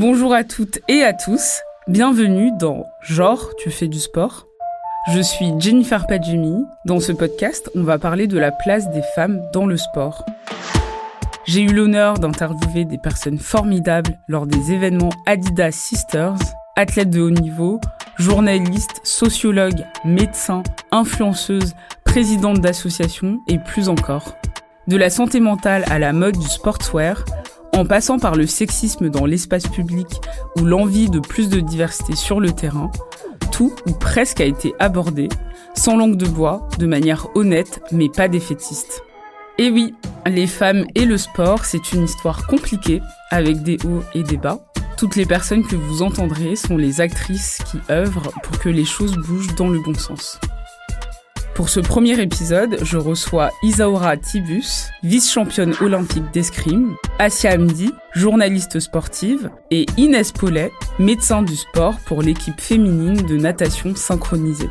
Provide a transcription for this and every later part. Bonjour à toutes et à tous, bienvenue dans Genre, tu fais du sport. Je suis Jennifer Padjimi. Dans ce podcast, on va parler de la place des femmes dans le sport. J'ai eu l'honneur d'interviewer des personnes formidables lors des événements Adidas Sisters, athlètes de haut niveau, journalistes, sociologues, médecins, influenceuses, présidentes d'associations et plus encore. De la santé mentale à la mode du sportswear, en passant par le sexisme dans l'espace public ou l'envie de plus de diversité sur le terrain, tout ou presque a été abordé, sans langue de bois, de manière honnête mais pas défaitiste. Et oui, les femmes et le sport, c'est une histoire compliquée, avec des hauts et des bas. Toutes les personnes que vous entendrez sont les actrices qui œuvrent pour que les choses bougent dans le bon sens. Pour ce premier épisode, je reçois Ysaora Thibus, vice-championne olympique d'escrime, Assia Hamdi, journaliste sportive, et Inès Pollet, médecin du sport pour l'équipe féminine de natation synchronisée.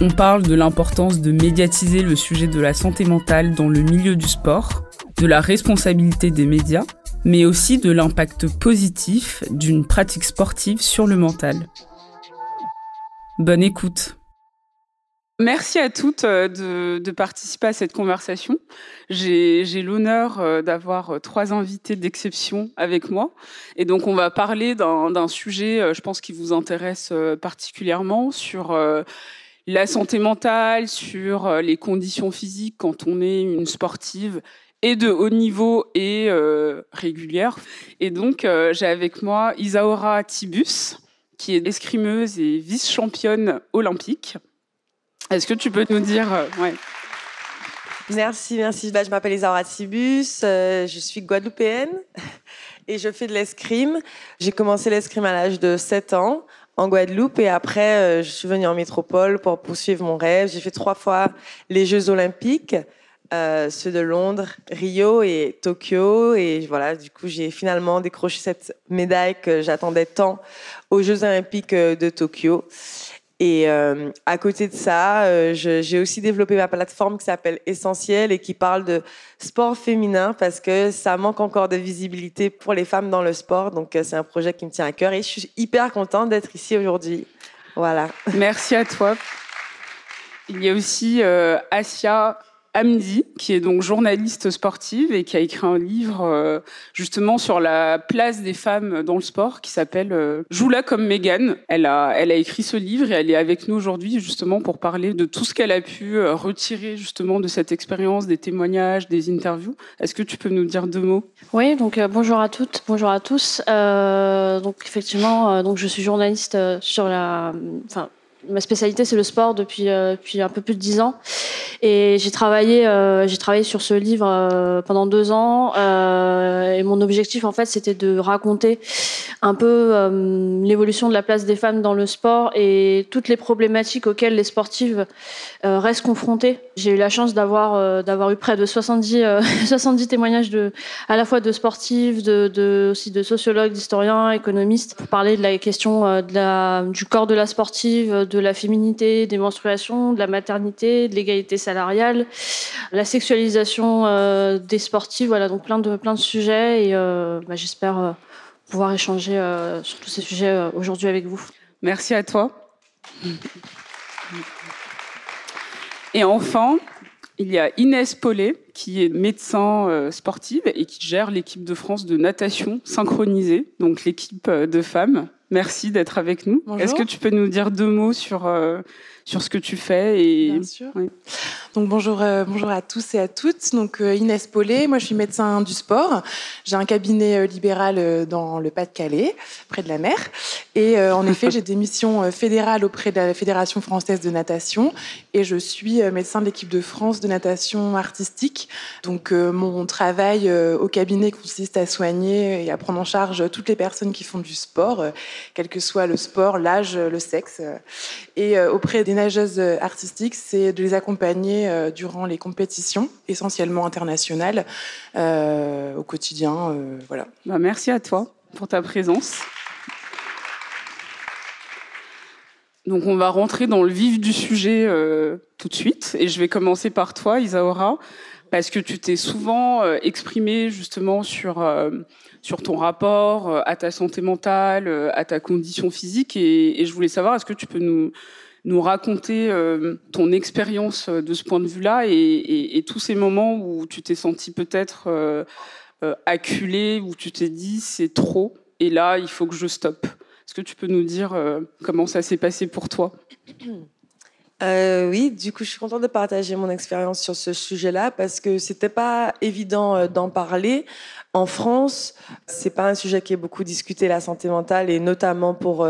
On parle de l'importance de médiatiser le sujet de la santé mentale dans le milieu du sport, de la responsabilité des médias, mais aussi de l'impact positif d'une pratique sportive sur le mental. Bonne écoute. Merci à toutes de participer à cette conversation. J'ai l'honneur d'avoir trois invités d'exception avec moi. Et donc, on va parler d'un sujet, je pense, qui vous intéresse particulièrement sur la santé mentale, sur les conditions physiques quand on est une sportive et de haut niveau et régulière. Et donc, j'ai avec moi Ysaora Thibus, qui est escrimeuse et vice-championne olympique. Est-ce que tu peux nous dire... Ouais. Merci. Je m'appelle Ysaora Thibus, je suis guadeloupéenne et je fais de l'escrime. J'ai commencé l'escrime à l'âge de 7 ans en Guadeloupe et après je suis venue en métropole pour poursuivre mon rêve. J'ai fait 3 fois les Jeux olympiques, ceux de Londres, Rio et Tokyo. Et voilà, du coup, j'ai finalement décroché cette médaille que j'attendais tant aux Jeux olympiques de Tokyo. Et à côté de ça, j'ai aussi développé ma plateforme qui s'appelle Essentiel et qui parle de sport féminin parce que ça manque encore de visibilité pour les femmes dans le sport. Donc, c'est un projet qui me tient à cœur et je suis hyper contente d'être ici aujourd'hui. Voilà. Merci à toi. Il y a aussi Assia Hamdi, qui est donc journaliste sportive et qui a écrit un livre justement sur la place des femmes dans le sport qui s'appelle « Joue là comme Mégane ». Elle a écrit ce livre et elle est avec nous aujourd'hui justement pour parler de tout ce qu'elle a pu retirer justement de cette expérience, des témoignages, des interviews. Est-ce que tu peux nous dire 2 mots ? Oui, donc bonjour à toutes, bonjour à tous. Donc effectivement, donc je suis journaliste sur la... ma spécialité, c'est le sport depuis un peu plus de 10 ans. Et j'ai travaillé sur ce livre pendant 2 ans. Et mon objectif, en fait, c'était de raconter un peu l'évolution de la place des femmes dans le sport et toutes les problématiques auxquelles les sportives restent confrontées. J'ai eu la chance d'avoir eu près de 70 témoignages à la fois de sportives, aussi de sociologues, d'historiens, économistes, pour parler de la question du corps de la sportive, de la féminité, des menstruations, de la maternité, de l'égalité salariale, la sexualisation des sportives, voilà, donc plein de sujets et j'espère pouvoir échanger sur tous ces sujets aujourd'hui avec vous. Merci à toi. Et enfin, il y a Inès Pollet, qui est médecin sportive et qui gère l'équipe de France de natation synchronisée, donc l'équipe de femmes. Merci d'être avec nous. Bonjour. Est-ce que tu peux nous dire 2 mots sur ce que tu fais et... Bien sûr. Oui. Donc, bonjour à tous et à toutes. Donc, Inès Pollet, moi je suis médecin du sport. J'ai un cabinet libéral dans le Pas-de-Calais, près de la mer. Et en effet, j'ai des missions fédérales auprès de la Fédération française de natation. Et je suis médecin de l'équipe de France de natation artistique. Donc, mon travail au cabinet consiste à soigner et à prendre en charge toutes les personnes qui font du sport, quel que soit le sport, l'âge, le sexe. Et auprès des nageuses artistiques, c'est de les accompagner durant les compétitions, essentiellement internationales, au quotidien. Voilà. Merci à toi pour ta présence. Donc, on va rentrer dans le vif du sujet tout de suite. Et je vais commencer par toi, Ysaora. parce que tu t'es souvent exprimée justement sur ton rapport à ta santé mentale, à ta condition physique, et je voulais savoir, est-ce que tu peux nous raconter ton expérience de ce point de vue-là et tous ces moments où tu t'es sentie peut-être acculée, où tu t'es dit c'est trop et là il faut que je stoppe. Est-ce que tu peux nous dire comment ça s'est passé pour toi ? Oui, du coup je suis contente de partager mon expérience sur ce sujet-là parce que c'était pas évident d'en parler. En France, c'est pas un sujet qui est beaucoup discuté, la santé mentale, et notamment pour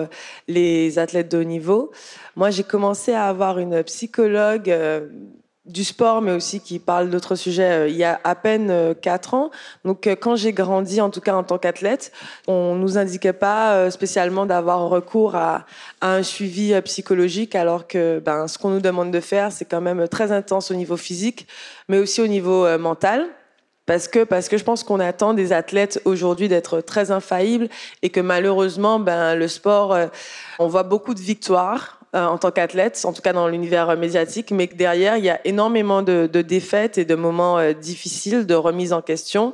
les athlètes de haut niveau. Moi, j'ai commencé à avoir une psychologue du sport, mais aussi qui parle d'autres sujets il y a à peine 4 ans. Donc, quand j'ai grandi, en tout cas en tant qu'athlète, on nous indiquait pas spécialement d'avoir recours à un suivi psychologique, alors que ce qu'on nous demande de faire, c'est quand même très intense au niveau physique, mais aussi au niveau mental. Parce que je pense qu'on attend des athlètes aujourd'hui d'être très infaillibles et que malheureusement, le sport, on voit beaucoup de victoires en tant qu'athlète, en tout cas dans l'univers médiatique, mais que derrière, il y a énormément de défaites et de moments difficiles, de remises en question.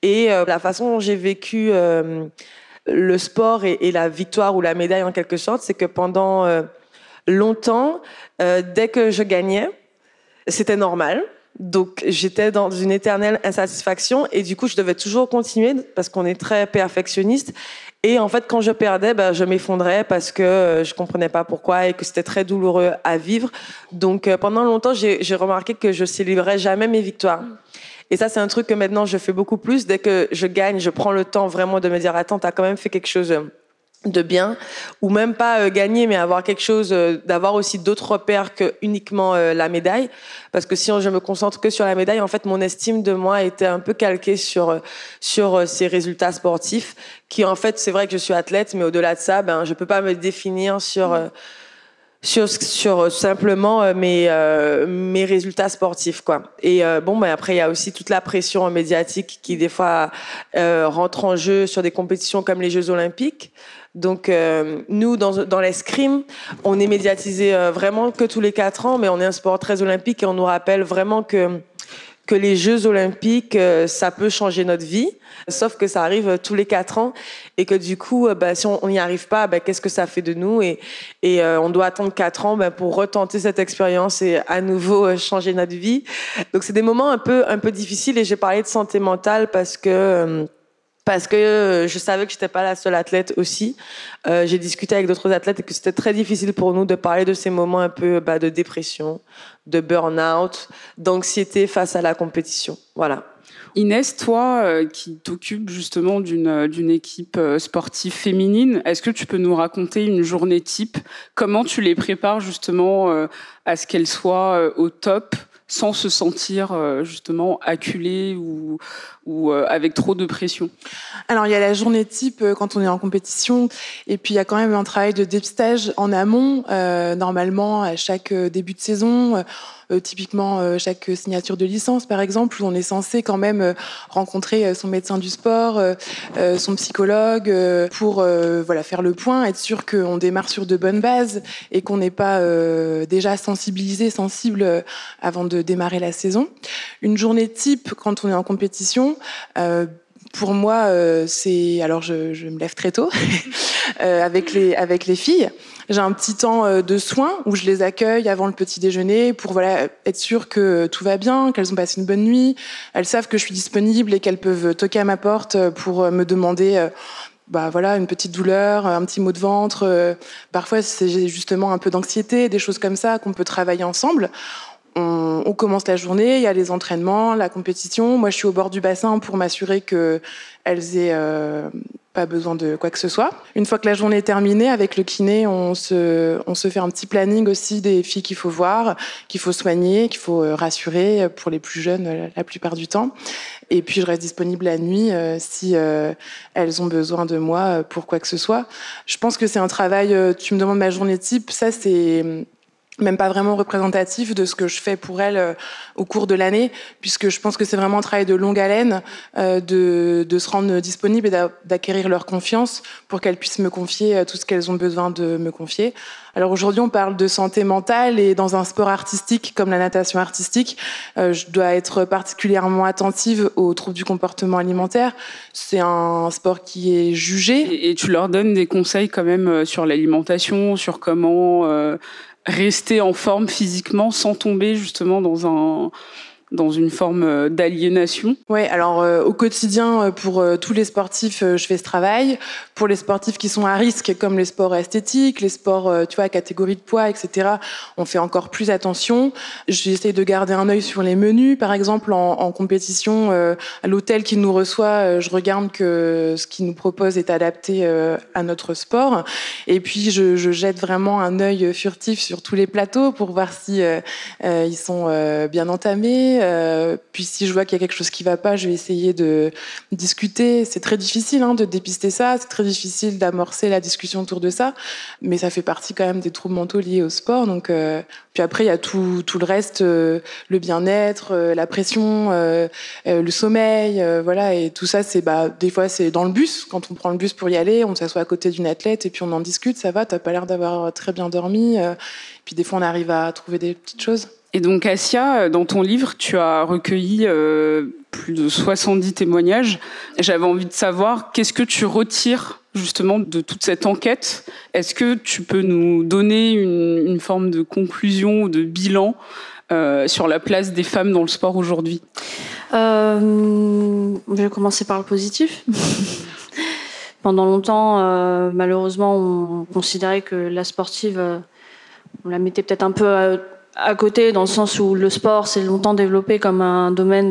Et la façon dont j'ai vécu le sport et la victoire ou la médaille en quelque sorte, c'est que pendant longtemps, dès que je gagnais, c'était normal. Donc, j'étais dans une éternelle insatisfaction et du coup, je devais toujours continuer parce qu'on est très perfectionniste. Et en fait, quand je perdais, je m'effondrais parce que je comprenais pas pourquoi et que c'était très douloureux à vivre. Donc, pendant longtemps, j'ai remarqué que je célébrais jamais mes victoires. Et ça, c'est un truc que maintenant, je fais beaucoup plus. Dès que je gagne, je prends le temps vraiment de me dire « Attends, t'as quand même fait quelque chose de bien », ou même pas gagner, mais avoir quelque chose, d'avoir aussi d'autres repères que uniquement la médaille, parce que si je me concentre que sur la médaille, en fait, mon estime de moi était un peu calquée sur ces résultats sportifs, qui en fait, c'est vrai que je suis athlète, mais au-delà de ça, je peux pas me définir sur simplement mes résultats sportifs, quoi. Et après il y a aussi toute la pression médiatique qui des fois rentre en jeu sur des compétitions comme les Jeux Olympiques. Donc nous dans l'escrime, on est médiatisé vraiment que tous les 4 ans, mais on est un sport très olympique et on nous rappelle vraiment que les Jeux Olympiques, ça peut changer notre vie, sauf que ça arrive tous les 4 ans et que du coup, si on n'y arrive pas, qu'est-ce que ça fait de nous ? Et on doit attendre 4 ans pour retenter cette expérience et à nouveau changer notre vie. Donc c'est des moments un peu difficiles et j'ai parlé de santé mentale parce que je savais que j'étais pas la seule athlète aussi. J'ai discuté avec d'autres athlètes et que c'était très difficile pour nous de parler de ces moments un peu de dépression, de burn-out, d'anxiété face à la compétition. Voilà. Inès, toi qui t'occupes justement d'une équipe sportive féminine, est-ce que tu peux nous raconter une journée type ? Comment tu les prépares justement à ce qu'elles soient au top ? Sans se sentir justement acculé ou avec trop de pression. Alors il y a la journée type quand on est en compétition et puis il y a quand même un travail de dépistage en amont. Normalement à chaque début de saison, typiquement chaque signature de licence par exemple, où on est censé quand même rencontrer son médecin du sport, son psychologue pour faire le point, être sûr qu'on démarre sur de bonnes bases et qu'on n'est pas déjà sensible avant de démarrer la saison. Une journée type quand on est en compétition, pour moi c'est... Alors je me lève très tôt avec les filles. J'ai un petit temps de soins où je les accueille avant le petit déjeuner pour être sûre que tout va bien, qu'elles ont passé une bonne nuit. Elles savent que je suis disponible et qu'elles peuvent toquer à ma porte pour me demander une petite douleur, un petit mot de ventre. Parfois, c'est justement un peu d'anxiété, des choses comme ça qu'on peut travailler ensemble. On commence la journée, il y a les entraînements, la compétition. Moi, je suis au bord du bassin pour m'assurer qu'elles aient... pas besoin de quoi que ce soit. Une fois que la journée est terminée, avec le kiné, on se fait un petit planning aussi des filles qu'il faut voir, qu'il faut soigner, qu'il faut rassurer pour les plus jeunes la plupart du temps. Et puis je reste disponible la nuit si elles ont besoin de moi pour quoi que ce soit. Je pense que c'est un travail, tu me demandes ma journée type, ça c'est même pas vraiment représentatif de ce que je fais pour elle au cours de l'année, puisque je pense que c'est vraiment un travail de longue haleine de se rendre disponible et d'acquérir leur confiance pour qu'elles puissent me confier tout ce qu'elles ont besoin de me confier. Alors aujourd'hui, on parle de santé mentale et dans un sport artistique comme la natation artistique, je dois être particulièrement attentive aux troubles du comportement alimentaire. C'est un sport qui est jugé. Et tu leur donnes des conseils quand même sur l'alimentation, sur comment... rester en forme physiquement sans tomber justement dans une forme d'aliénation. Oui, alors au quotidien, pour tous les sportifs, je fais ce travail. Pour les sportifs qui sont à risque, comme les sports esthétiques, les sports, tu vois, catégorie de poids, etc., on fait encore plus attention. J'essaie de garder un œil sur les menus. Par exemple, en compétition, à l'hôtel qui nous reçoit, je regarde que ce qu'ils nous proposent est adapté à notre sport. Et puis, je jette vraiment un œil furtif sur tous les plateaux pour voir si ils sont bien entamés. Puis si je vois qu'il y a quelque chose qui ne va pas, je vais essayer de discuter. C'est très difficile de dépister ça, c'est très difficile d'amorcer la discussion autour de ça, mais ça fait partie quand même des troubles mentaux liés au sport. Donc, puis après, il y a tout le reste, le bien-être, la pression, le sommeil, voilà. Et tout ça, c'est, des fois, c'est dans le bus. Quand on prend le bus pour y aller, on s'assoit à côté d'une athlète et puis on en discute. Ça va, tu n'as pas l'air d'avoir très bien dormi. Puis des fois, on arrive à trouver des petites choses. Et donc, Assia, dans ton livre, tu as recueilli plus de 70 témoignages. J'avais envie de savoir, qu'est-ce que tu retires justement de toute cette enquête? Est-ce que tu peux nous donner une forme de conclusion ou de bilan sur la place des femmes dans le sport aujourd'hui? Je vais commencer par le positif. Pendant longtemps, malheureusement, on considérait que la sportive, on la mettait peut-être un peu... à côté, dans le sens où le sport s'est longtemps développé comme un domaine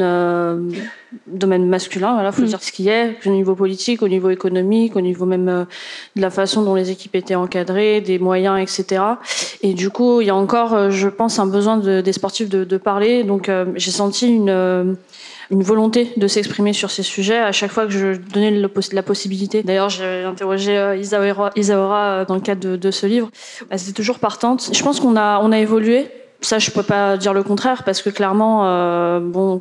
masculin, voilà, faut dire ce qu'il est, au niveau politique, au niveau économique, au niveau même de la façon dont les équipes étaient encadrées, des moyens, etc. Et du coup, il y a encore, je pense, un besoin des sportifs de parler. Donc, j'ai senti une volonté de s'exprimer sur ces sujets à chaque fois que je donnais la possibilité. D'ailleurs, j'ai interrogé Ysaora dans le cadre de ce livre. Elle était toujours partante. Je pense qu'on a évolué. Ça, je peux pas dire le contraire, parce que clairement,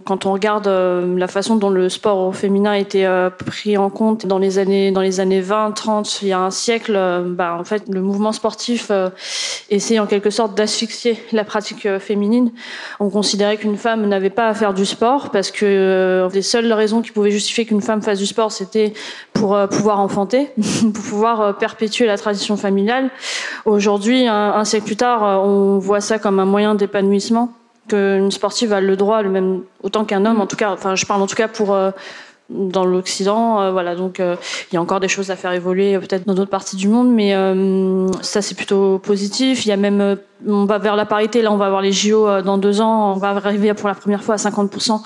quand on regarde la façon dont le sport au féminin était pris en compte dans les années 20, 30, il y a un siècle, en fait, le mouvement sportif essayait en quelque sorte d'asphyxier la pratique féminine. On considérait qu'une femme n'avait pas à faire du sport, parce que les seules raisons qui pouvaient justifier qu'une femme fasse du sport, c'était pour pouvoir enfanter, pour pouvoir perpétuer la tradition familiale. Aujourd'hui, un siècle plus tard, on voit ça comme un moyen d'épanouissement, qu'une sportive a le droit, le même autant qu'un homme, en tout cas, enfin je parle en tout cas pour dans l'Occident, voilà, donc il y a encore des choses à faire évoluer peut-être dans d'autres parties du monde, mais ça c'est plutôt positif. Il y a même on va vers la parité, là on va avoir les JO dans 2 ans, on va arriver pour la première fois à 50%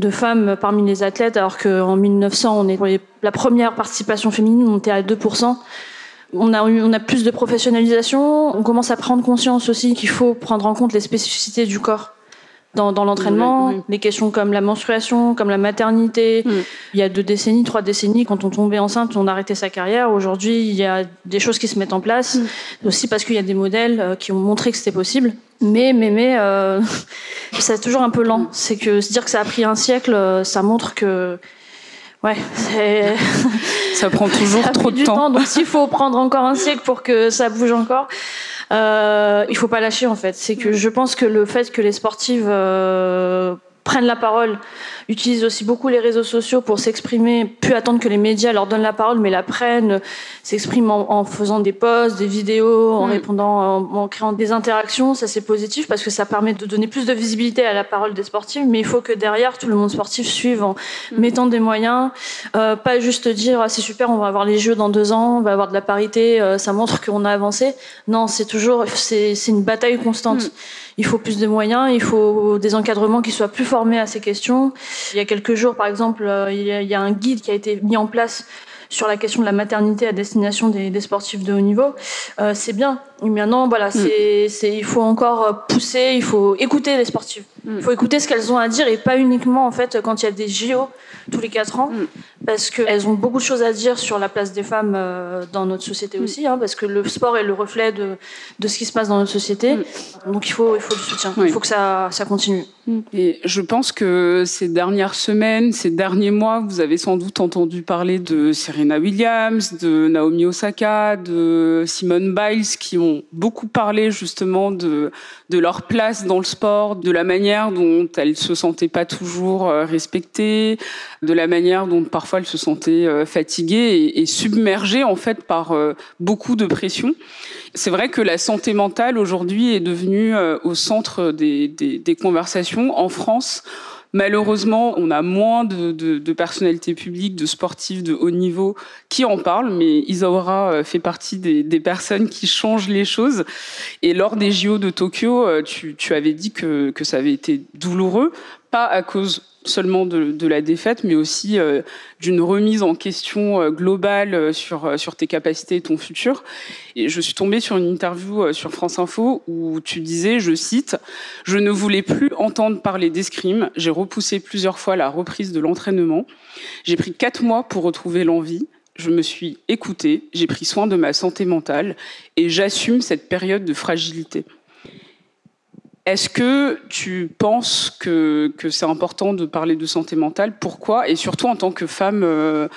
de femmes parmi les athlètes, alors qu'en 1900 on est pour la première participation féminine, on était à 2%. On a plus de professionnalisation, on commence à prendre conscience aussi qu'il faut prendre en compte les spécificités du corps dans l'entraînement, oui. Les questions comme la menstruation, comme la maternité. Oui. Il y a 3 décennies, quand on tombait enceinte, on arrêtait sa carrière. Aujourd'hui, il y a des choses qui se mettent en place, aussi parce qu'il y a des modèles qui ont montré que c'était possible. Mais, c'est toujours un peu lent. C'est que se dire que ça a pris un siècle, ça montre que... Ouais, ça prend toujours ça trop de temps. Donc s'il faut prendre encore un siècle pour que ça bouge encore, il faut pas lâcher en fait. C'est que je pense que le fait que les sportives prennent la parole, utilisent aussi beaucoup les réseaux sociaux pour s'exprimer, plus attendre que les médias leur donnent la parole, mais la prennent, s'expriment en faisant des posts, des vidéos, en répondant, en créant des interactions. Ça c'est positif parce que ça permet de donner plus de visibilité à la parole des sportifs, mais il faut que derrière tout le monde sportif suive en mettant des moyens, pas juste dire ah, c'est super, on va avoir les Jeux dans 2 ans, on va avoir de la parité, ça montre qu'on a avancé. Non, c'est toujours c'est une bataille constante. Il faut plus de moyens, il faut des encadrements qui soient plus formés à ces questions. Il y a quelques jours, par exemple, il y a un guide qui a été mis en place sur la question de la maternité à destination des sportifs de haut niveau. C'est bien, mais maintenant, voilà, il faut encore pousser, il faut écouter les sportives. Il faut écouter ce qu'elles ont à dire et pas uniquement, en fait, quand il y a des JO tous les 4 ans. parce qu'elles ont beaucoup de choses à dire sur la place des femmes dans notre société aussi, hein, parce que le sport est le reflet de ce qui se passe dans notre société. Donc il faut du soutien, il faut que ça continue. Et je pense que ces dernières semaines, ces derniers mois, vous avez sans doute entendu parler de Serena Williams, de Naomi Osaka, de Simone Biles, qui ont beaucoup parlé justement de leur place dans le sport, de la manière dont elles ne se sentaient pas toujours respectées, de la manière dont parfois elles se sentaient fatiguées et submergées en fait par beaucoup de pression. C'est vrai que la santé mentale aujourd'hui est devenue au centre des conversations en France. Malheureusement, on a moins de personnalités publiques, de sportifs de haut niveau qui en parlent, mais Ysaora fait partie des personnes qui changent les choses. Et lors des JO de Tokyo, tu avais dit que ça avait été douloureux, pas à cause seulement de la défaite, mais aussi d'une remise en question globale sur tes capacités et ton futur. Et je suis tombée sur une interview sur France Info où tu disais, je cite, « Je ne voulais plus entendre parler d'escrime. J'ai repoussé plusieurs fois la reprise de l'entraînement. J'ai pris 4 mois pour retrouver l'envie. Je me suis écoutée. J'ai pris soin de ma santé mentale et j'assume cette période de fragilité. » Est-ce que tu penses que c'est important de parler de santé mentale ? Pourquoi ? Et surtout en tant que femme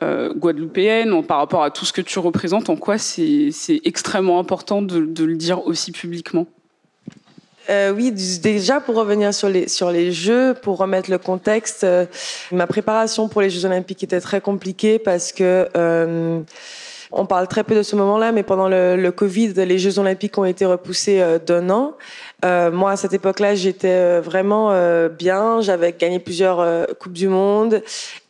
guadeloupéenne, par rapport à tout ce que tu représentes, en quoi c'est extrêmement important de le dire aussi publiquement ? Oui, déjà pour revenir sur les Jeux, pour remettre le contexte, ma préparation pour les Jeux Olympiques était très compliquée parce que... on parle très peu de ce moment-là, mais pendant le Covid, les Jeux Olympiques ont été repoussés d'1 an. Moi, à cette époque-là, j'étais vraiment bien. J'avais gagné plusieurs Coupes du Monde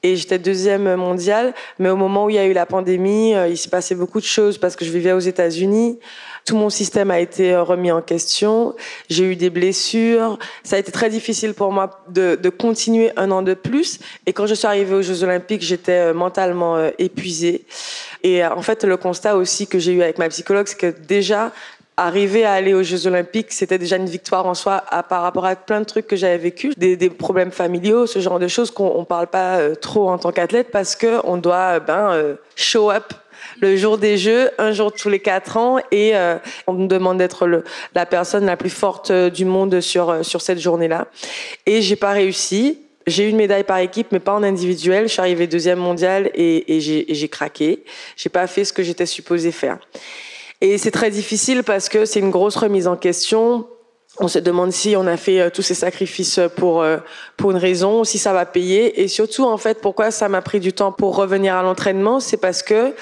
et j'étais 2e mondiale. Mais au moment où il y a eu la pandémie, il s'est passé beaucoup de choses parce que je vivais aux États-Unis. Tout mon système a été remis en question. J'ai eu des blessures. Ça a été très difficile pour moi de continuer 1 an de plus. Et quand je suis arrivée aux Jeux Olympiques, j'étais mentalement épuisée. Et en fait, le constat aussi que j'ai eu avec ma psychologue, c'est que déjà, arriver à aller aux Jeux Olympiques, c'était déjà une victoire en soi par rapport à plein de trucs que j'avais vécu, des problèmes familiaux, ce genre de choses qu'on ne parle pas trop en tant qu'athlète parce qu'on doit show up le jour des Jeux, un jour tous les 4 ans, et on me demande d'être la personne la plus forte du monde sur cette journée-là. Et je n'ai pas réussi. J'ai eu une médaille par équipe, mais pas en individuel. Je suis arrivée 2e mondiale et j'ai craqué. J'ai pas fait ce que j'étais supposée faire. Et c'est très difficile parce que c'est une grosse remise en question. On se demande si on a fait tous ces sacrifices pour une raison, si ça va payer. Et surtout, en fait, pourquoi ça m'a pris du temps pour revenir à l'entraînement, c'est parce que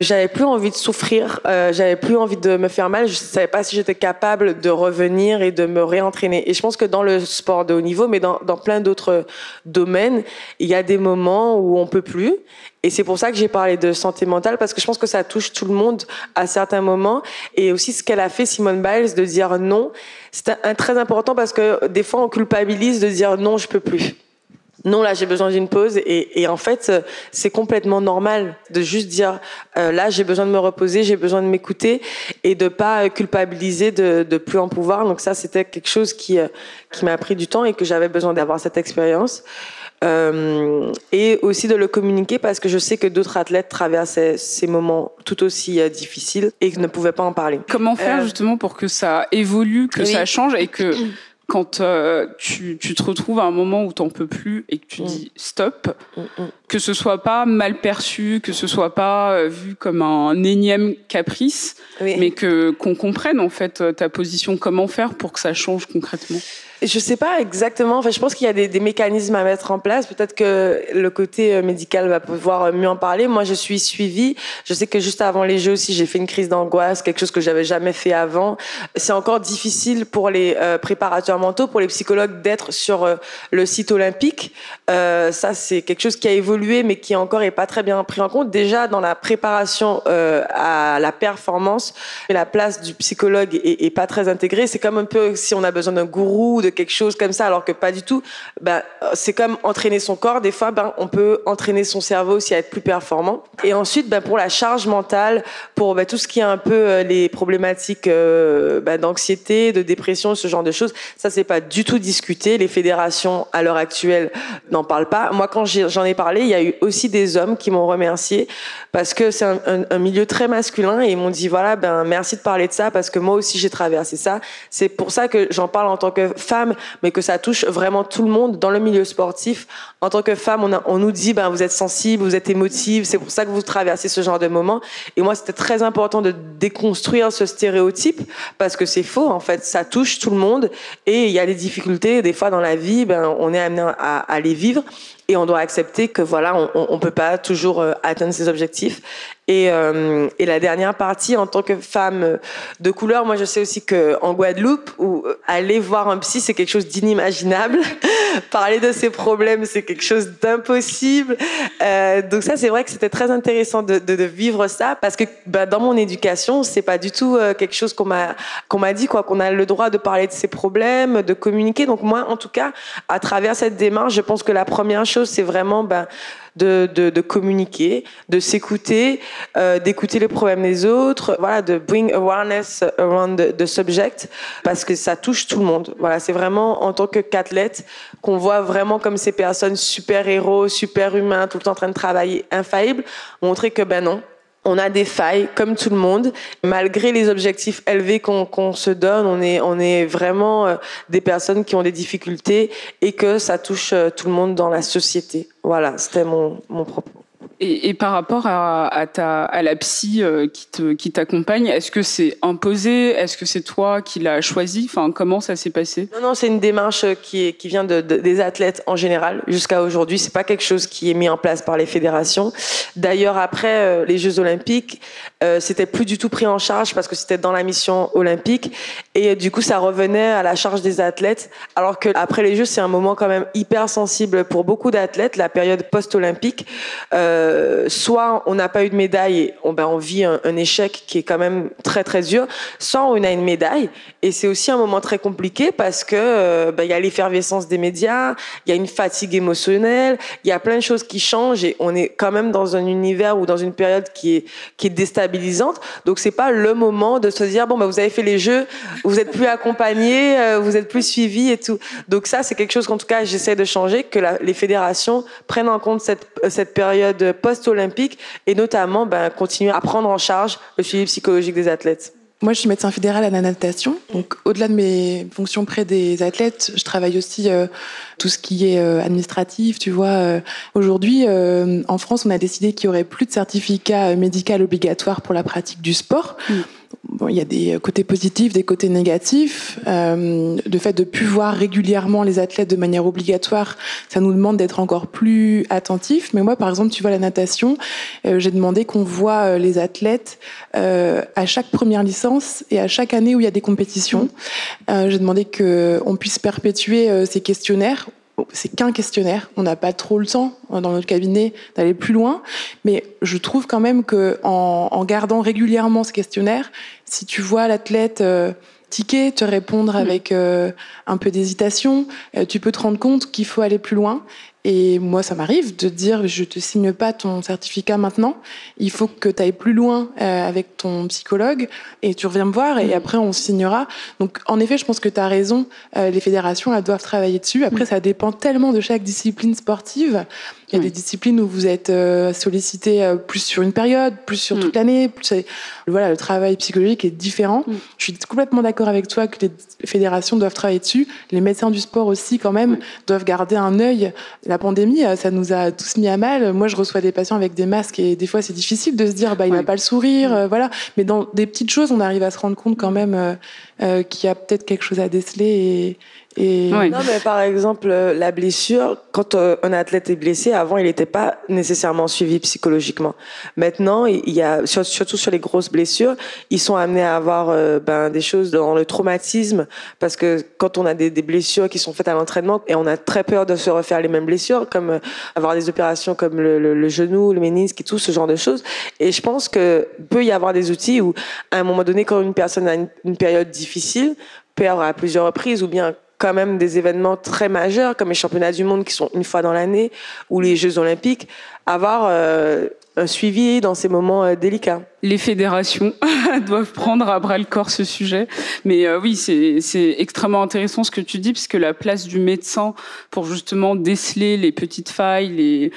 j'avais plus envie de souffrir, j'avais plus envie de me faire mal, je savais pas si j'étais capable de revenir et de me réentraîner. Et je pense que dans le sport de haut niveau, mais dans plein d'autres domaines, il y a des moments où on peut plus. Et c'est pour ça que j'ai parlé de santé mentale, parce que je pense que ça touche tout le monde à certains moments. Et aussi ce qu'elle a fait, Simone Biles, de dire non, c'est très important parce que des fois on culpabilise de dire non, je peux plus. Non, là, j'ai besoin d'une pause. Et en fait, c'est complètement normal de juste dire, là, j'ai besoin de me reposer, j'ai besoin de m'écouter et de pas culpabiliser de plus en pouvoir. Donc ça, c'était quelque chose qui m'a pris du temps et que j'avais besoin d'avoir cette expérience. Et aussi de le communiquer parce que je sais que d'autres athlètes traversaient ces moments tout aussi difficiles et ne pouvaient pas en parler. Comment faire justement pour que ça évolue, que ça change et que... Quand tu te retrouves à un moment où t'en peux plus et que tu dis stop, que ce soit pas mal perçu, que ce soit pas vu comme un énième caprice, mais qu'on comprenne en fait ta position. Comment faire pour que ça change concrètement ? Je sais pas exactement. Enfin, je pense qu'il y a des mécanismes à mettre en place. Peut-être que le côté médical va pouvoir mieux en parler. Moi, je suis suivie. Je sais que juste avant les Jeux aussi, j'ai fait une crise d'angoisse, quelque chose que j'avais jamais fait avant. C'est encore difficile pour les préparateurs mentaux, pour les psychologues d'être sur le site olympique. Ça, c'est quelque chose qui a évolué, mais qui encore est pas très bien pris en compte. Déjà, dans la préparation à la performance, la place du psychologue est pas très intégrée. C'est comme un peu si on a besoin d'un gourou, de quelque chose comme ça, alors que pas du tout. Bah, c'est comme entraîner son corps. Des fois, bah, on peut entraîner son cerveau aussi à être plus performant. Et ensuite, bah, pour la charge mentale, pour bah, tout ce qui est un peu les problématiques bah, d'anxiété, de dépression, ce genre de choses, ça, c'est pas du tout discuté. Les fédérations, à l'heure actuelle, n'en parlent pas. Moi, quand j'en ai parlé, il y a eu aussi des hommes qui m'ont remercié parce que c'est un milieu très masculin et ils m'ont dit, voilà, ben, merci de parler de ça parce que moi aussi, j'ai traversé ça. C'est pour ça que j'en parle en tant que femme, mais que ça touche vraiment tout le monde dans le milieu sportif. En tant que femme, on nous dit, ben, vous êtes sensible, vous êtes émotive, c'est pour ça que vous traversez ce genre de moment. Et moi, c'était très important de déconstruire ce stéréotype parce que c'est faux, en fait. Ça touche tout le monde et il y a des difficultés, des fois, dans la vie, ben, on est amené à les vivre. Et on doit accepter que voilà, on peut pas toujours atteindre ses objectifs. Et la dernière partie, en tant que femme de couleur, moi je sais aussi que en Guadeloupe, où aller voir un psy, c'est quelque chose d'inimaginable. Parler de ses problèmes, c'est quelque chose d'impossible. Donc ça, c'est vrai que c'était très intéressant de vivre ça, parce que bah, dans mon éducation, c'est pas du tout quelque chose qu'on m'a dit, quoi, qu'on a le droit de parler de ses problèmes, de communiquer. Donc moi, en tout cas, à travers cette démarche, je pense que la première chose, c'est vraiment ben, de communiquer, de s'écouter, d'écouter les problèmes des autres, voilà, de bring awareness around the subject, parce que ça touche tout le monde. Voilà, c'est vraiment en tant que qu'athlète qu'on voit vraiment comme ces personnes super-héros, super-humains, tout le temps en train de travailler, infaillibles, montrer que ben non, on a des failles, comme tout le monde. Malgré les objectifs élevés qu'on se donne, on est vraiment des personnes qui ont des difficultés et que ça touche tout le monde dans la société. Voilà, c'était mon propos. Et par rapport à la psy qui t'accompagne, est-ce que c'est imposé? Est-ce que c'est toi qui l'as choisi? Enfin, comment ça s'est passé? Non, c'est une démarche qui vient des athlètes en général jusqu'à aujourd'hui. C'est pas quelque chose qui est mis en place par les fédérations. D'ailleurs, après les Jeux Olympiques, c'était plus du tout pris en charge parce que c'était dans la mission olympique. Et du coup, ça revenait à la charge des athlètes. Alors que après les Jeux, c'est un moment quand même hyper sensible pour beaucoup d'athlètes, la période post-olympique. Soit on n'a pas eu de médaille et on vit un échec qui est quand même très très dur, soit on a une médaille et c'est aussi un moment très compliqué parce que y a l'effervescence des médias, il y a une fatigue émotionnelle, il y a plein de choses qui changent et on est quand même dans un univers ou dans une période qui est déstabilisante. Donc c'est pas le moment de se dire vous avez fait les Jeux, vous êtes plus accompagné, vous êtes plus suivi et tout. Donc ça, c'est quelque chose qu'en tout cas j'essaie de changer, que les fédérations prennent en compte cette période post-olympique et notamment continuer à prendre en charge le suivi psychologique des athlètes. Moi, je suis médecin fédéral à la natation. Donc, au-delà de mes fonctions près des athlètes, je travaille aussi tout ce qui est administratif. Tu vois, aujourd'hui, en France, on a décidé qu'il n'y aurait plus de certificat médical obligatoire pour la pratique du sport. Mmh. Bon, il y a des côtés positifs, des côtés négatifs. Le fait de plus voir régulièrement les athlètes de manière obligatoire, ça nous demande d'être encore plus attentifs. Mais moi, par exemple, tu vois, la natation, j'ai demandé qu'on voit les athlètes à chaque première licence et à chaque année où il y a des compétitions. J'ai demandé qu'on puisse perpétuer ces questionnaires. Bon, c'est qu'un questionnaire, on n'a pas trop le temps dans notre cabinet d'aller plus loin, mais je trouve quand même qu'en gardant régulièrement ce questionnaire, si tu vois l'athlète tiquer, te répondre avec un peu d'hésitation, tu peux te rendre compte qu'il faut aller plus loin. Et moi, ça m'arrive de dire, je te signe pas ton certificat maintenant, il faut que tu ailles plus loin avec ton psychologue et tu reviens me voir et après on signera. Donc en effet, je pense que tu as raison, les fédérations elles doivent travailler dessus. Après, ça dépend tellement de chaque discipline sportive. Il y a des disciplines où vous êtes sollicité plus sur une période, plus sur toute l'année. Voilà, le travail psychologique est différent. Je suis complètement d'accord avec toi que les fédérations doivent travailler dessus. Les médecins du sport aussi, quand même, doivent garder un œil. La pandémie, ça nous a tous mis à mal. Moi, je reçois des patients avec des masques et des fois, c'est difficile de se dire il n'a pas le sourire. Voilà. Mais dans des petites choses, on arrive à se rendre compte quand même qu'il y a peut-être quelque chose à déceler. Non, mais par exemple, la blessure, quand un athlète est blessé, avant, il n'était pas nécessairement suivi psychologiquement. Maintenant, il y a, surtout sur les grosses blessures, ils sont amenés à avoir des choses dans le traumatisme, parce que quand on a des blessures qui sont faites à l'entraînement, et on a très peur de se refaire les mêmes blessures, comme avoir des opérations comme le genou, le ménisque et tout, ce genre de choses. Et je pense que peut y avoir des outils où, à un moment donné, quand une personne a une période difficile, perd à plusieurs reprises, ou bien quand même des événements très majeurs, comme les championnats du monde qui sont une fois dans l'année, ou les Jeux olympiques, avoir un suivi dans ces moments délicats. Les fédérations doivent prendre à bras le corps ce sujet. Mais oui, c'est extrêmement intéressant ce que tu dis, puisque la place du médecin pour justement déceler les petites failles,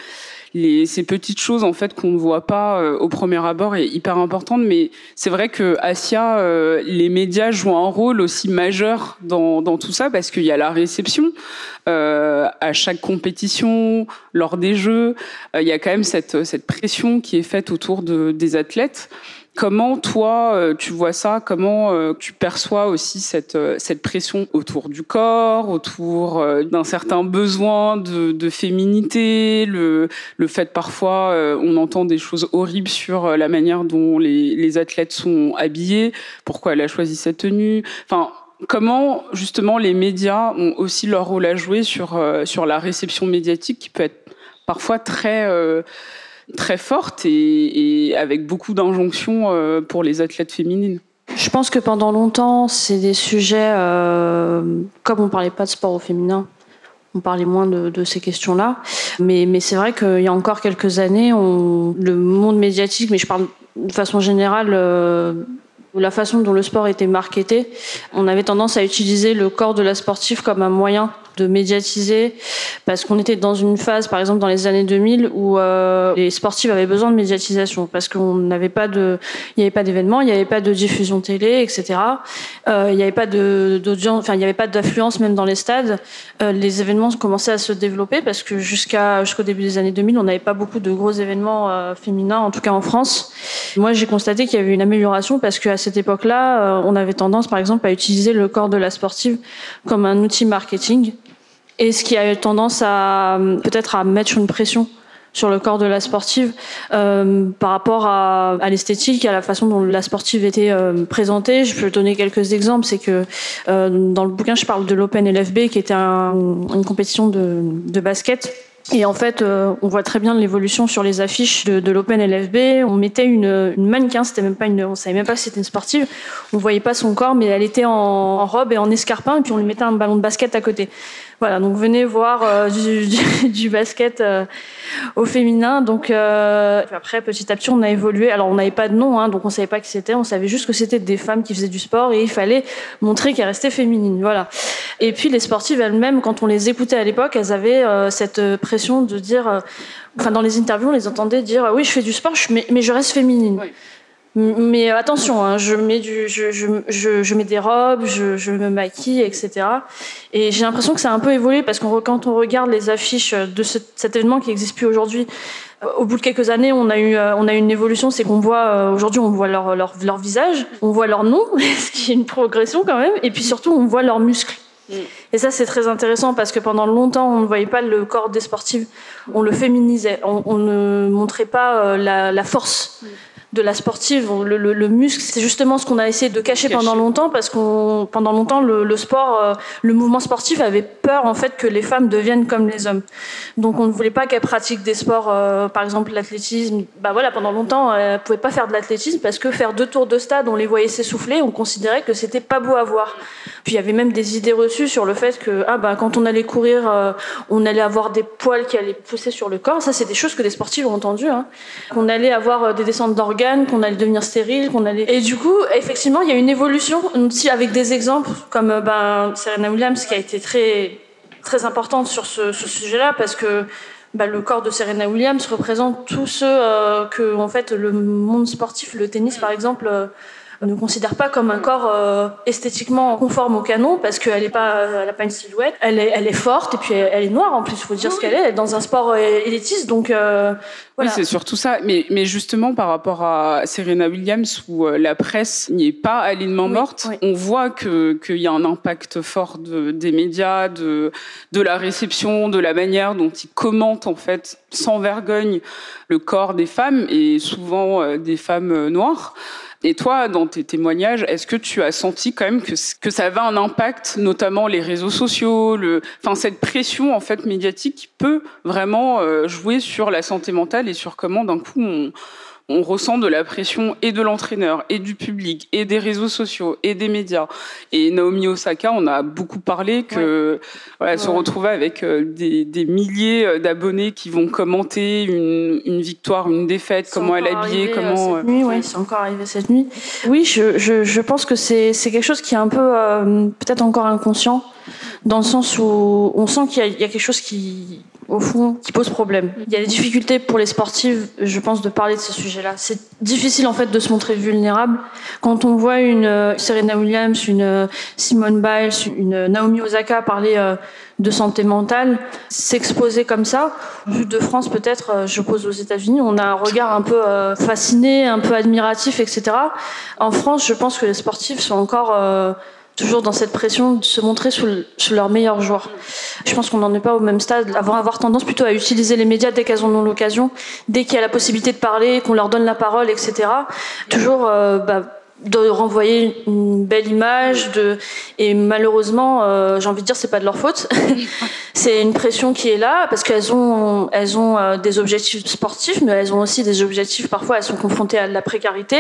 ces petites choses en fait qu'on ne voit pas au premier abord est hyper importante. Mais c'est vrai que Assia, les médias jouent un rôle aussi majeur dans tout ça, parce qu'il y a la réception à chaque compétition, lors des Jeux, il y a quand même cette pression qui est faite autour des athlètes. Comment toi tu vois ça? Comment tu perçois aussi cette pression autour du corps, autour d'un certain besoin de féminité, le fait parfois on entend des choses horribles sur la manière dont les athlètes sont habillés, pourquoi elle a choisi cette tenue. Enfin, comment justement les médias ont aussi leur rôle à jouer sur la réception médiatique qui peut être parfois très très forte et avec beaucoup d'injonctions pour les athlètes féminines. Je pense que pendant longtemps, c'est des sujets, comme on ne parlait pas de sport au féminin, on parlait moins de ces questions-là. Mais c'est vrai qu'il y a encore quelques années, le monde médiatique, mais je parle de façon générale, la façon dont le sport était marketé, on avait tendance à utiliser le corps de la sportive comme un moyen de médiatiser, parce qu'on était dans une phase, par exemple dans les années 2000, où les sportives avaient besoin de médiatisation, parce qu'on n'avait pas il n'y avait pas d'événements, il n'y avait pas de diffusion télé, etc. Il n'y avait pas d'audience, enfin il n'y avait pas d'affluence même dans les stades. Les événements commençaient à se développer, parce que jusqu'au début des années 2000, on n'avait pas beaucoup de gros événements féminins, en tout cas en France. Moi, j'ai constaté qu'il y avait une amélioration, parce qu'à cette époque-là, on avait tendance, par exemple, à utiliser le corps de la sportive comme un outil marketing. Et ce qui a eu tendance peut-être à mettre une pression sur le corps de la sportive par rapport à l'esthétique, à la façon dont la sportive était présentée. Je peux donner quelques exemples. C'est que dans le bouquin, je parle de l'Open LFB, qui était une compétition de basket. Et en fait, on voit très bien l'évolution sur les affiches de l'Open LFB. On mettait une mannequin, c'était même pas on savait même pas si c'était une sportive. On voyait pas son corps, mais elle était en robe et en escarpin, et puis on lui mettait un ballon de basket à côté. Voilà, donc venez voir du basket au féminin. Donc après, petit à petit, on a évolué. Alors on n'avait pas de nom, hein, donc on savait pas qui c'était. On savait juste que c'était des femmes qui faisaient du sport et il fallait montrer qu'elles restaient féminines. Voilà. Et puis les sportives elles-mêmes, quand on les écoutait à l'époque, elles avaient cette pression de dire, enfin dans les interviews, on les entendait dire oui, je fais du sport, mais je reste féminine. Oui. Mais attention, hein, je mets des robes, je me maquille, etc. Et j'ai l'impression que ça a un peu évolué, parce que quand on regarde les affiches de cet événement qui n'existe plus aujourd'hui, au bout de quelques années, on a eu une évolution, c'est qu'on voit aujourd'hui, on voit leur visage, on voit leur nom, ce qui est une progression quand même, et puis surtout on voit leurs muscles. Et ça, c'est très intéressant, parce que pendant longtemps, on ne voyait pas le corps des sportives, on le féminisait, on ne montrait pas la force de la sportive, le muscle, c'est justement ce qu'on a essayé de cacher pendant longtemps, parce qu'on pendant longtemps le sport, le mouvement sportif avait peur en fait que les femmes deviennent comme les hommes. Donc on ne voulait pas qu'elles pratiquent des sports, par exemple l'athlétisme. Bah voilà, pendant longtemps elles pouvaient pas faire de l'athlétisme parce que faire 2 tours de stade, on les voyait s'essouffler, on considérait que c'était pas beau à voir. Puis il y avait même des idées reçues sur le fait que quand on allait courir, on allait avoir des poils qui allaient pousser sur le corps. Ça, c'est des choses que des sportives ont entendues, hein. Qu'on allait avoir des descentes d'organes, qu'on allait devenir stérile, qu'on allait... Et du coup, effectivement, il y a une évolution, aussi avec des exemples comme Serena Williams, qui a été très, très importante sur ce sujet-là, parce que le corps de Serena Williams représente tous ceux que en fait, le monde sportif, le tennis par exemple, ne considère pas comme un corps esthétiquement conforme au canon, parce qu'elle n'a pas une silhouette, elle est forte, et puis elle est noire en plus, il faut dire ce qu'elle est, elle est dans un sport élitiste, donc voilà. Oui, c'est surtout ça, mais justement par rapport à Serena Williams, où la presse n'y est pas allée de main morte, oui. On voit qu'il y a un impact fort des médias, de la réception, de la manière dont ils commentent en fait, sans vergogne, le corps des femmes, et souvent des femmes noires. Et toi, dans tes témoignages, est-ce que tu as senti quand même que ça avait un impact, notamment les réseaux sociaux, cette pression en fait médiatique qui peut vraiment jouer sur la santé mentale et sur comment d'un coup on on ressent de la pression et de l'entraîneur, et du public, et des réseaux sociaux, et des médias. Et Naomi Osaka, on a beaucoup parlé que voilà, se retrouver avec des milliers d'abonnés qui vont commenter une victoire, une défaite, comment elle est habillée, comment. C'est encore arrivé cette nuit. Oui, je pense que c'est quelque chose qui est un peu peut-être encore inconscient, dans le sens où on sent qu'il y a quelque chose qui, au fond, qui pose problème. Il y a des difficultés pour les sportives, je pense, de parler de ces sujets-là. C'est difficile, en fait, de se montrer vulnérable. Quand on voit une Serena Williams, une Simone Biles, une Naomi Osaka parler de santé mentale, s'exposer comme ça, vu de France, peut-être, je pose aux États-Unis, on a un regard un peu fasciné, un peu admiratif, etc. En France, je pense que les sportifs sont encore... toujours dans cette pression de se montrer sous leur meilleur joueur. Je pense qu'on n'en est pas au même stade. Avoir tendance plutôt à utiliser les médias dès qu'elles en ont l'occasion, dès qu'il y a la possibilité de parler, qu'on leur donne la parole, etc. Toujours de renvoyer une belle image. Et malheureusement, j'ai envie de dire, c'est pas de leur faute. C'est une pression qui est là, parce qu'elles ont des objectifs sportifs, mais elles ont aussi des objectifs, parfois, elles sont confrontées à de la précarité,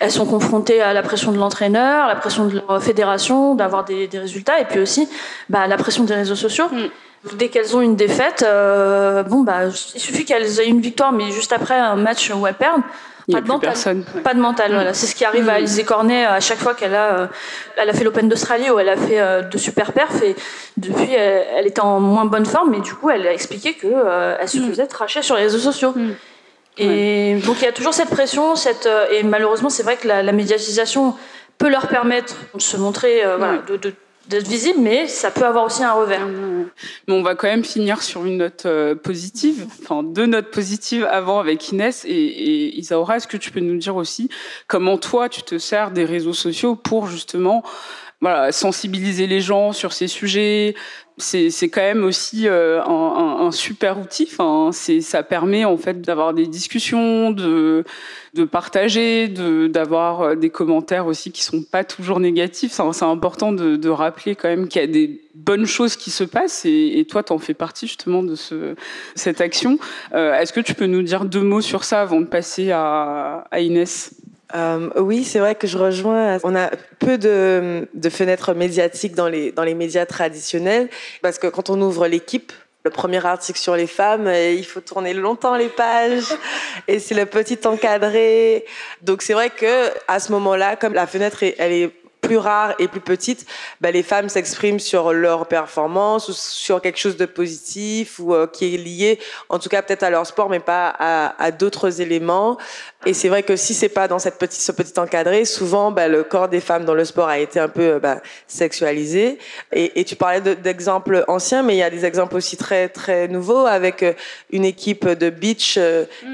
elles sont confrontées à la pression de l'entraîneur, la pression de leur fédération, d'avoir des résultats, et puis aussi la pression des réseaux sociaux. Dès qu'elles ont une défaite, il suffit qu'elles aient une victoire, mais juste après un match où elles perdent, Pas de mental, voilà. C'est ce qui arrive à Alizé Cornet à chaque fois qu'elle a fait l'Open d'Australie où elle a fait de super perfs, et depuis elle était en moins bonne forme, et du coup elle a expliqué qu'elle se faisait tracher sur les réseaux sociaux. Et donc il y a toujours cette pression, et malheureusement c'est vrai que la médiatisation peut leur permettre de se montrer, d'être visible, mais ça peut avoir aussi un revers. Mais on va quand même finir sur une note positive, enfin deux notes positives avant avec Inès et Ysaora. Est-ce que tu peux nous dire aussi comment toi tu te sers des réseaux sociaux pour justement sensibiliser les gens sur ces sujets? C'est quand même aussi un super outil. Enfin, ça permet en fait d'avoir des discussions, de partager, d'avoir des commentaires aussi qui sont pas toujours négatifs. C'est important de rappeler quand même qu'il y a des bonnes choses qui se passent, et toi t'en fais partie justement de cette action. Est-ce que tu peux nous dire deux mots sur ça avant de passer à Inès ? Oui, c'est vrai que je rejoins. On a peu de fenêtres médiatiques dans les médias traditionnels, parce que quand on ouvre l'Équipe, le premier article sur les femmes, il faut tourner longtemps les pages, et c'est le petit encadré. Donc c'est vrai que à ce moment-là, comme la fenêtre elle est plus rare et plus petite, les femmes s'expriment sur leur performance ou sur quelque chose de positif ou qui est lié, en tout cas peut-être à leur sport, mais pas à d'autres éléments. Et c'est vrai que si c'est pas dans ce petit encadré, souvent le corps des femmes dans le sport a été un peu sexualisé. Et tu parlais d'exemples anciens, mais il y a des exemples aussi très très nouveaux, avec une équipe de beach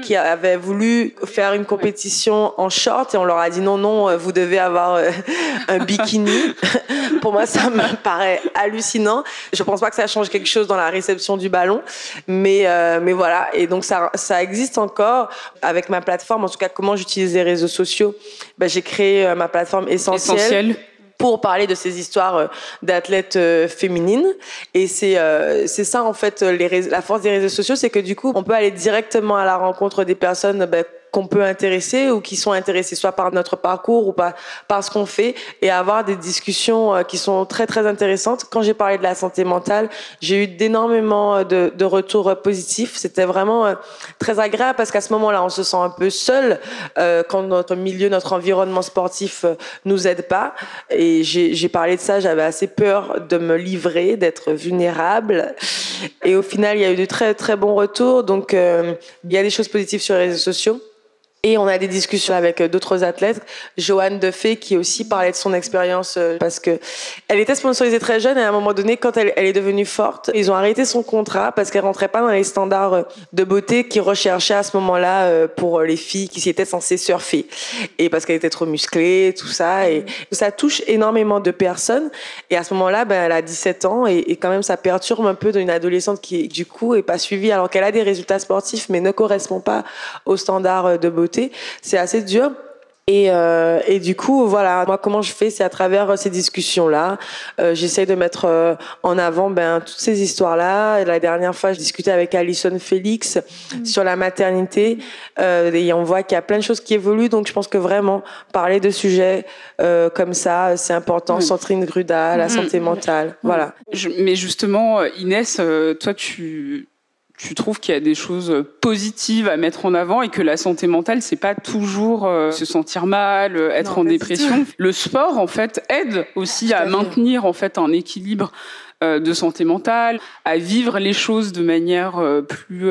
qui avait voulu faire une compétition en short, et on leur a dit non, vous devez avoir un bikini. Pour moi, ça me paraît hallucinant. Je pense pas que ça change quelque chose dans la réception du ballon, mais voilà. Et donc ça existe encore. Avec ma plateforme, en tout cas comment j'utilise les réseaux sociaux, j'ai créé ma plateforme Essentiel. Pour parler de ces histoires d'athlètes féminines. Et c'est ça en fait la force des réseaux sociaux, c'est que du coup on peut aller directement à la rencontre des personnes qu'on peut intéresser ou qui sont intéressées soit par notre parcours ou par ce qu'on fait, et avoir des discussions qui sont très très intéressantes. Quand j'ai parlé de la santé mentale, j'ai eu d'énormément de retours positifs. C'était vraiment très agréable, parce qu'à ce moment-là, on se sent un peu seul quand notre environnement sportif nous aide pas. Et j'ai parlé de ça, j'avais assez peur de me livrer, d'être vulnérable. Et au final, il y a eu de très très bons retours. Donc il y a des choses positives sur les réseaux sociaux. Et on a des discussions avec d'autres athlètes. Joanne Deffé, qui aussi parlait de son expérience, parce que elle était sponsorisée très jeune, et à un moment donné, quand elle est devenue forte, ils ont arrêté son contrat parce qu'elle rentrait pas dans les standards de beauté qu'ils recherchaient à ce moment-là pour les filles qui s'y étaient censées surfer. Et parce qu'elle était trop musclée, tout ça. Et ça touche énormément de personnes. Et à ce moment-là, elle a 17 ans, et quand même, ça perturbe un peu d'une adolescente qui, du coup, est pas suivie, alors qu'elle a des résultats sportifs, mais ne correspond pas aux standards de beauté. C'est assez dur. Et du coup, voilà, moi, comment je fais, c'est à travers ces discussions-là. J'essaye de mettre en avant toutes ces histoires-là. Et la dernière fois, je discutais avec Alison Félix sur la maternité. Et on voit qu'il y a plein de choses qui évoluent. Donc, je pense que vraiment, parler de sujets comme ça, c'est important. Sandrine Gruda, la santé mentale, voilà. Mais justement, Inès, toi, tu trouves qu'il y a des choses positives à mettre en avant et que la santé mentale, c'est pas toujours se sentir mal, être en dépression. Le sport, en fait, aide aussi à maintenir en fait un équilibre de santé mentale, à vivre les choses de manière plus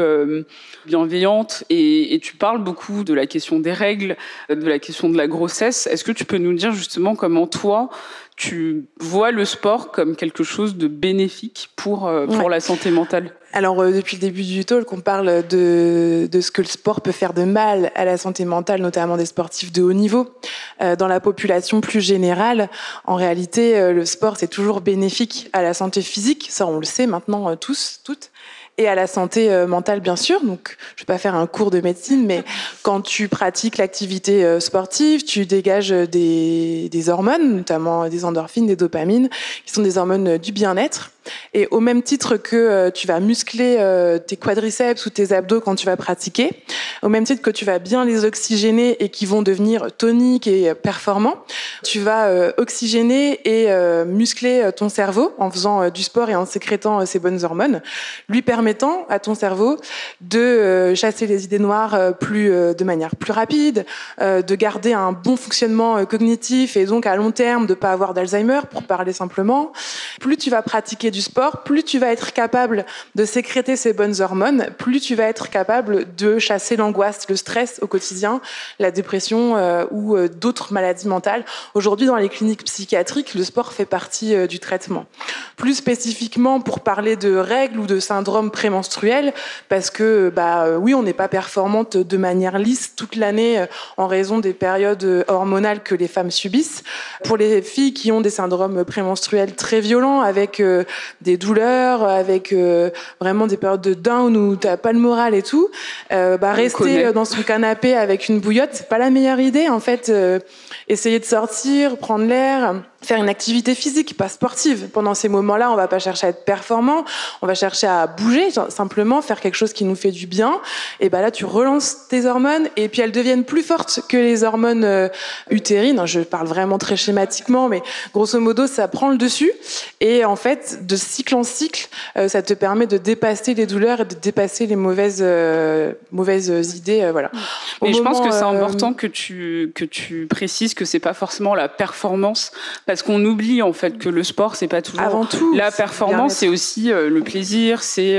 bienveillante. Et tu parles beaucoup de la question des règles, de la question de la grossesse. Est-ce que tu peux nous dire justement comment toi, tu vois le sport comme quelque chose de bénéfique pour la santé mentale ? Alors, depuis le début du talk, on parle de ce que le sport peut faire de mal à la santé mentale, notamment des sportifs de haut niveau. Dans la population plus générale, en réalité, le sport, c'est toujours bénéfique à la santé physique. Ça, on le sait maintenant tous, toutes. Et à la santé mentale, bien sûr. Donc, je vais pas faire un cours de médecine, mais quand tu pratiques l'activité sportive, tu dégages des hormones, notamment des endorphines, des dopamines, qui sont des hormones du bien-être. Et au même titre que tu vas muscler tes quadriceps ou tes abdos quand tu vas pratiquer, au même titre que tu vas bien les oxygéner et qui vont devenir toniques et performants, tu vas oxygéner et muscler ton cerveau en faisant du sport et en sécrétant ces bonnes hormones, lui permettant à ton cerveau de chasser les idées noires de manière plus rapide, de garder un bon fonctionnement cognitif et donc à long terme de ne pas avoir d'Alzheimer, pour parler simplement. Plus tu vas pratiquer du sport, plus tu vas être capable de sécréter ces bonnes hormones, plus tu vas être capable de chasser l'angoisse, le stress au quotidien, la dépression ou d'autres maladies mentales. Aujourd'hui, dans les cliniques psychiatriques, le sport fait partie du traitement. Plus spécifiquement, pour parler de règles ou de syndromes prémenstruels, parce que oui, on n'est pas performante de manière lisse toute l'année en raison des périodes hormonales que les femmes subissent. Pour les filles qui ont des syndromes prémenstruels très violents, avec des douleurs, avec vraiment des périodes de down où t'as pas le moral et tout, rester dans son canapé avec une bouillotte, c'est pas la meilleure idée en fait. Essayer de sortir, prendre l'air, faire une activité physique, pas sportive. Pendant ces moments-là, on va pas chercher à être performant, on va chercher à bouger, simplement faire quelque chose qui nous fait du bien. Et là, tu relances tes hormones et puis elles deviennent plus fortes que les hormones utérines. Je parle vraiment très schématiquement, mais grosso modo, ça prend le dessus. Et en fait, de cycle en cycle, ça te permet de dépasser les douleurs et de dépasser les mauvaises idées. Voilà. Mais je pense que c'est important que tu précises que c'est pas forcément la performance. Parce qu'on oublie en fait que le sport, c'est pas toujours avant tout, la performance, c'est aussi le plaisir, c'est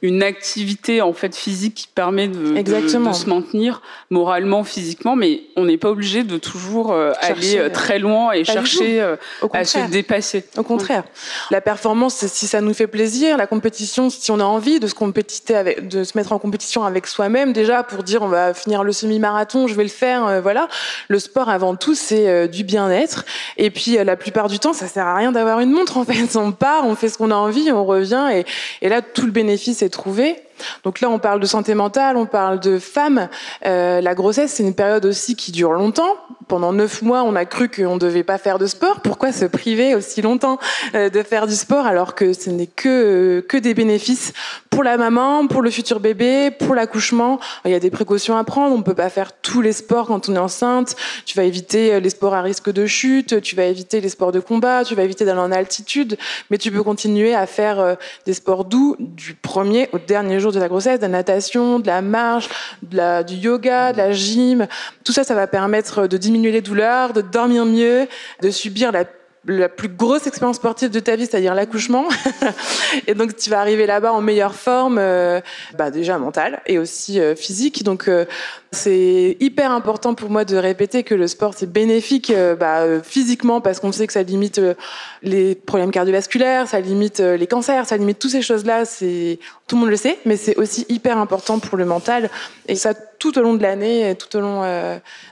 une activité en fait physique qui permet de se maintenir moralement, physiquement, mais on n'est pas obligé de toujours aller très loin et chercher à se dépasser. Au contraire, la performance, c'est si ça nous fait plaisir, la compétition, si on a envie de se mettre en compétition avec soi-même déjà pour dire on va finir le semi-marathon, je vais le faire, voilà. Le sport avant tout, c'est du bien-être et puis la plupart du temps, ça sert à rien d'avoir une montre en fait. On part, on fait ce qu'on a envie, on revient et là tout le bénéfice est trouvé. Donc là, on parle de santé mentale, on parle de femmes. La grossesse, c'est une période aussi qui dure longtemps. Pendant 9 mois, on a cru qu'on ne devait pas faire de sport. Pourquoi se priver aussi longtemps de faire du sport alors que ce n'est que des bénéfices pour la maman, pour le futur bébé, pour l'accouchement. Il y a des précautions à prendre. On ne peut pas faire tous les sports quand on est enceinte. Tu vas éviter les sports à risque de chute, tu vas éviter les sports de combat, tu vas éviter d'aller en altitude, mais tu peux continuer à faire des sports doux du premier au dernier jour de la grossesse, de la natation, de la marche, du yoga, de la gym. Tout ça, ça va permettre de diminuer les douleurs, de dormir mieux, de subir la plus grosse expérience sportive de ta vie, c'est-à-dire l'accouchement. Et donc, tu vas arriver là-bas en meilleure forme, déjà mentale et aussi physique. Donc, c'est hyper important pour moi de répéter que le sport, c'est bénéfique physiquement parce qu'on sait que ça limite les problèmes cardiovasculaires, ça limite les cancers, ça limite toutes ces choses-là. Tout le monde le sait, mais c'est aussi hyper important pour le mental. Et ça, tout au long de l'année, tout au long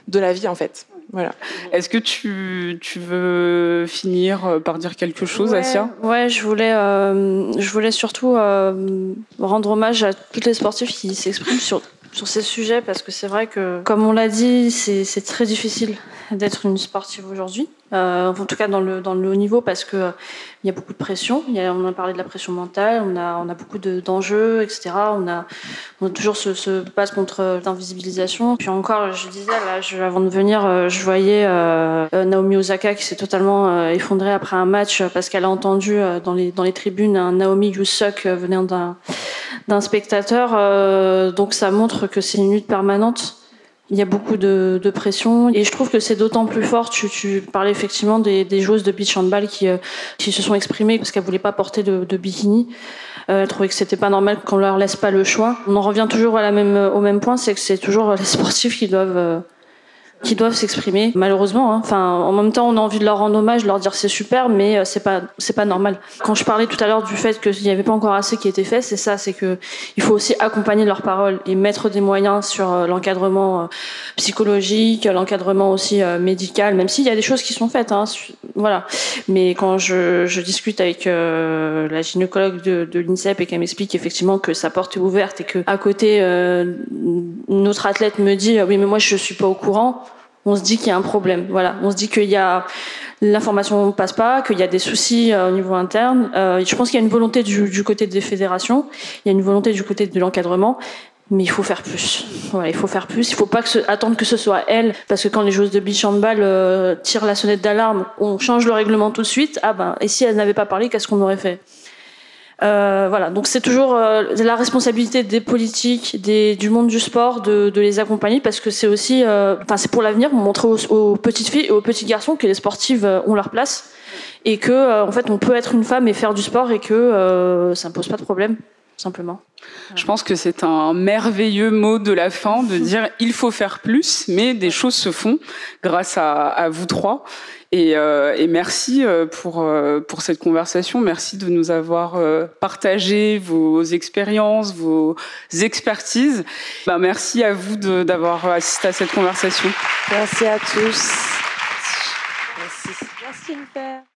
de la vie, en fait. Voilà. Est-ce que tu veux finir par dire quelque chose, Assia ? Ouais, je voulais surtout rendre hommage à toutes les sportives qui s'expriment sur sur ces sujets, parce que c'est vrai que, comme on l'a dit, c'est très difficile d'être une sportive aujourd'hui, en tout cas dans le haut niveau, parce que il y a beaucoup de pression. On a parlé de la pression mentale, on a beaucoup d'enjeux, etc. On a toujours ce passe contre l'invisibilisation. Puis encore, je disais là, avant de venir, je voyais Naomi Osaka qui s'est totalement effondrée après un match parce qu'elle a entendu dans les tribunes un Naomi You Suck venant d'un spectateur. Donc ça montre que c'est une lutte permanente. Il y a beaucoup de pression et je trouve que c'est d'autant plus fort. Tu parlais effectivement des joueuses de beach handball qui se sont exprimées parce qu'elles voulaient pas porter de bikini. Elles trouvaient que c'était pas normal qu'on leur laisse pas le choix. On en revient toujours au même point, c'est que c'est toujours les sportifs qui doivent s'exprimer, malheureusement. Hein. Enfin, en même temps, on a envie de leur rendre hommage, de leur dire c'est super, mais c'est pas normal. Quand je parlais tout à l'heure du fait qu'il n'y avait pas encore assez qui était fait, c'est ça, c'est que il faut aussi accompagner leurs paroles et mettre des moyens sur l'encadrement psychologique, l'encadrement aussi médical, même s'il y a des choses qui sont faites. Hein. Voilà. Mais quand je discute avec la gynécologue de l'INSEP et qu'elle m'explique effectivement que sa porte est ouverte et que à côté notre athlète me dit oui mais moi je suis pas au courant. On se dit qu'il y a un problème. Voilà. On se dit qu'il y a l'information ne passe pas, qu'il y a des soucis au niveau interne. Je pense qu'il y a une volonté du côté des fédérations, il y a une volonté du côté de l'encadrement, mais il faut faire plus. Voilà, il faut faire plus. Il faut pas attendre que ce soit elle, parce que quand les joueuses de beach handball tirent la sonnette d'alarme, on change le règlement tout de suite. Ah ben, et si elle n'avait pas parlé, qu'est-ce qu'on aurait fait? Voilà, donc c'est toujours la responsabilité des politiques, du monde du sport, de les accompagner, parce que c'est aussi, c'est pour l'avenir, montrer aux petites filles et aux petits garçons que les sportives ont leur place et que, en fait, on peut être une femme et faire du sport et que ça ne pose pas de problème, simplement. Je pense que c'est un merveilleux mot de la fin de dire il faut faire plus, mais des choses se font grâce à vous trois. Et merci pour cette conversation. Merci de nous avoir partagé vos expériences, vos expertises. Ben, merci à vous d'avoir assisté à cette conversation. Merci à tous. Merci. Merci.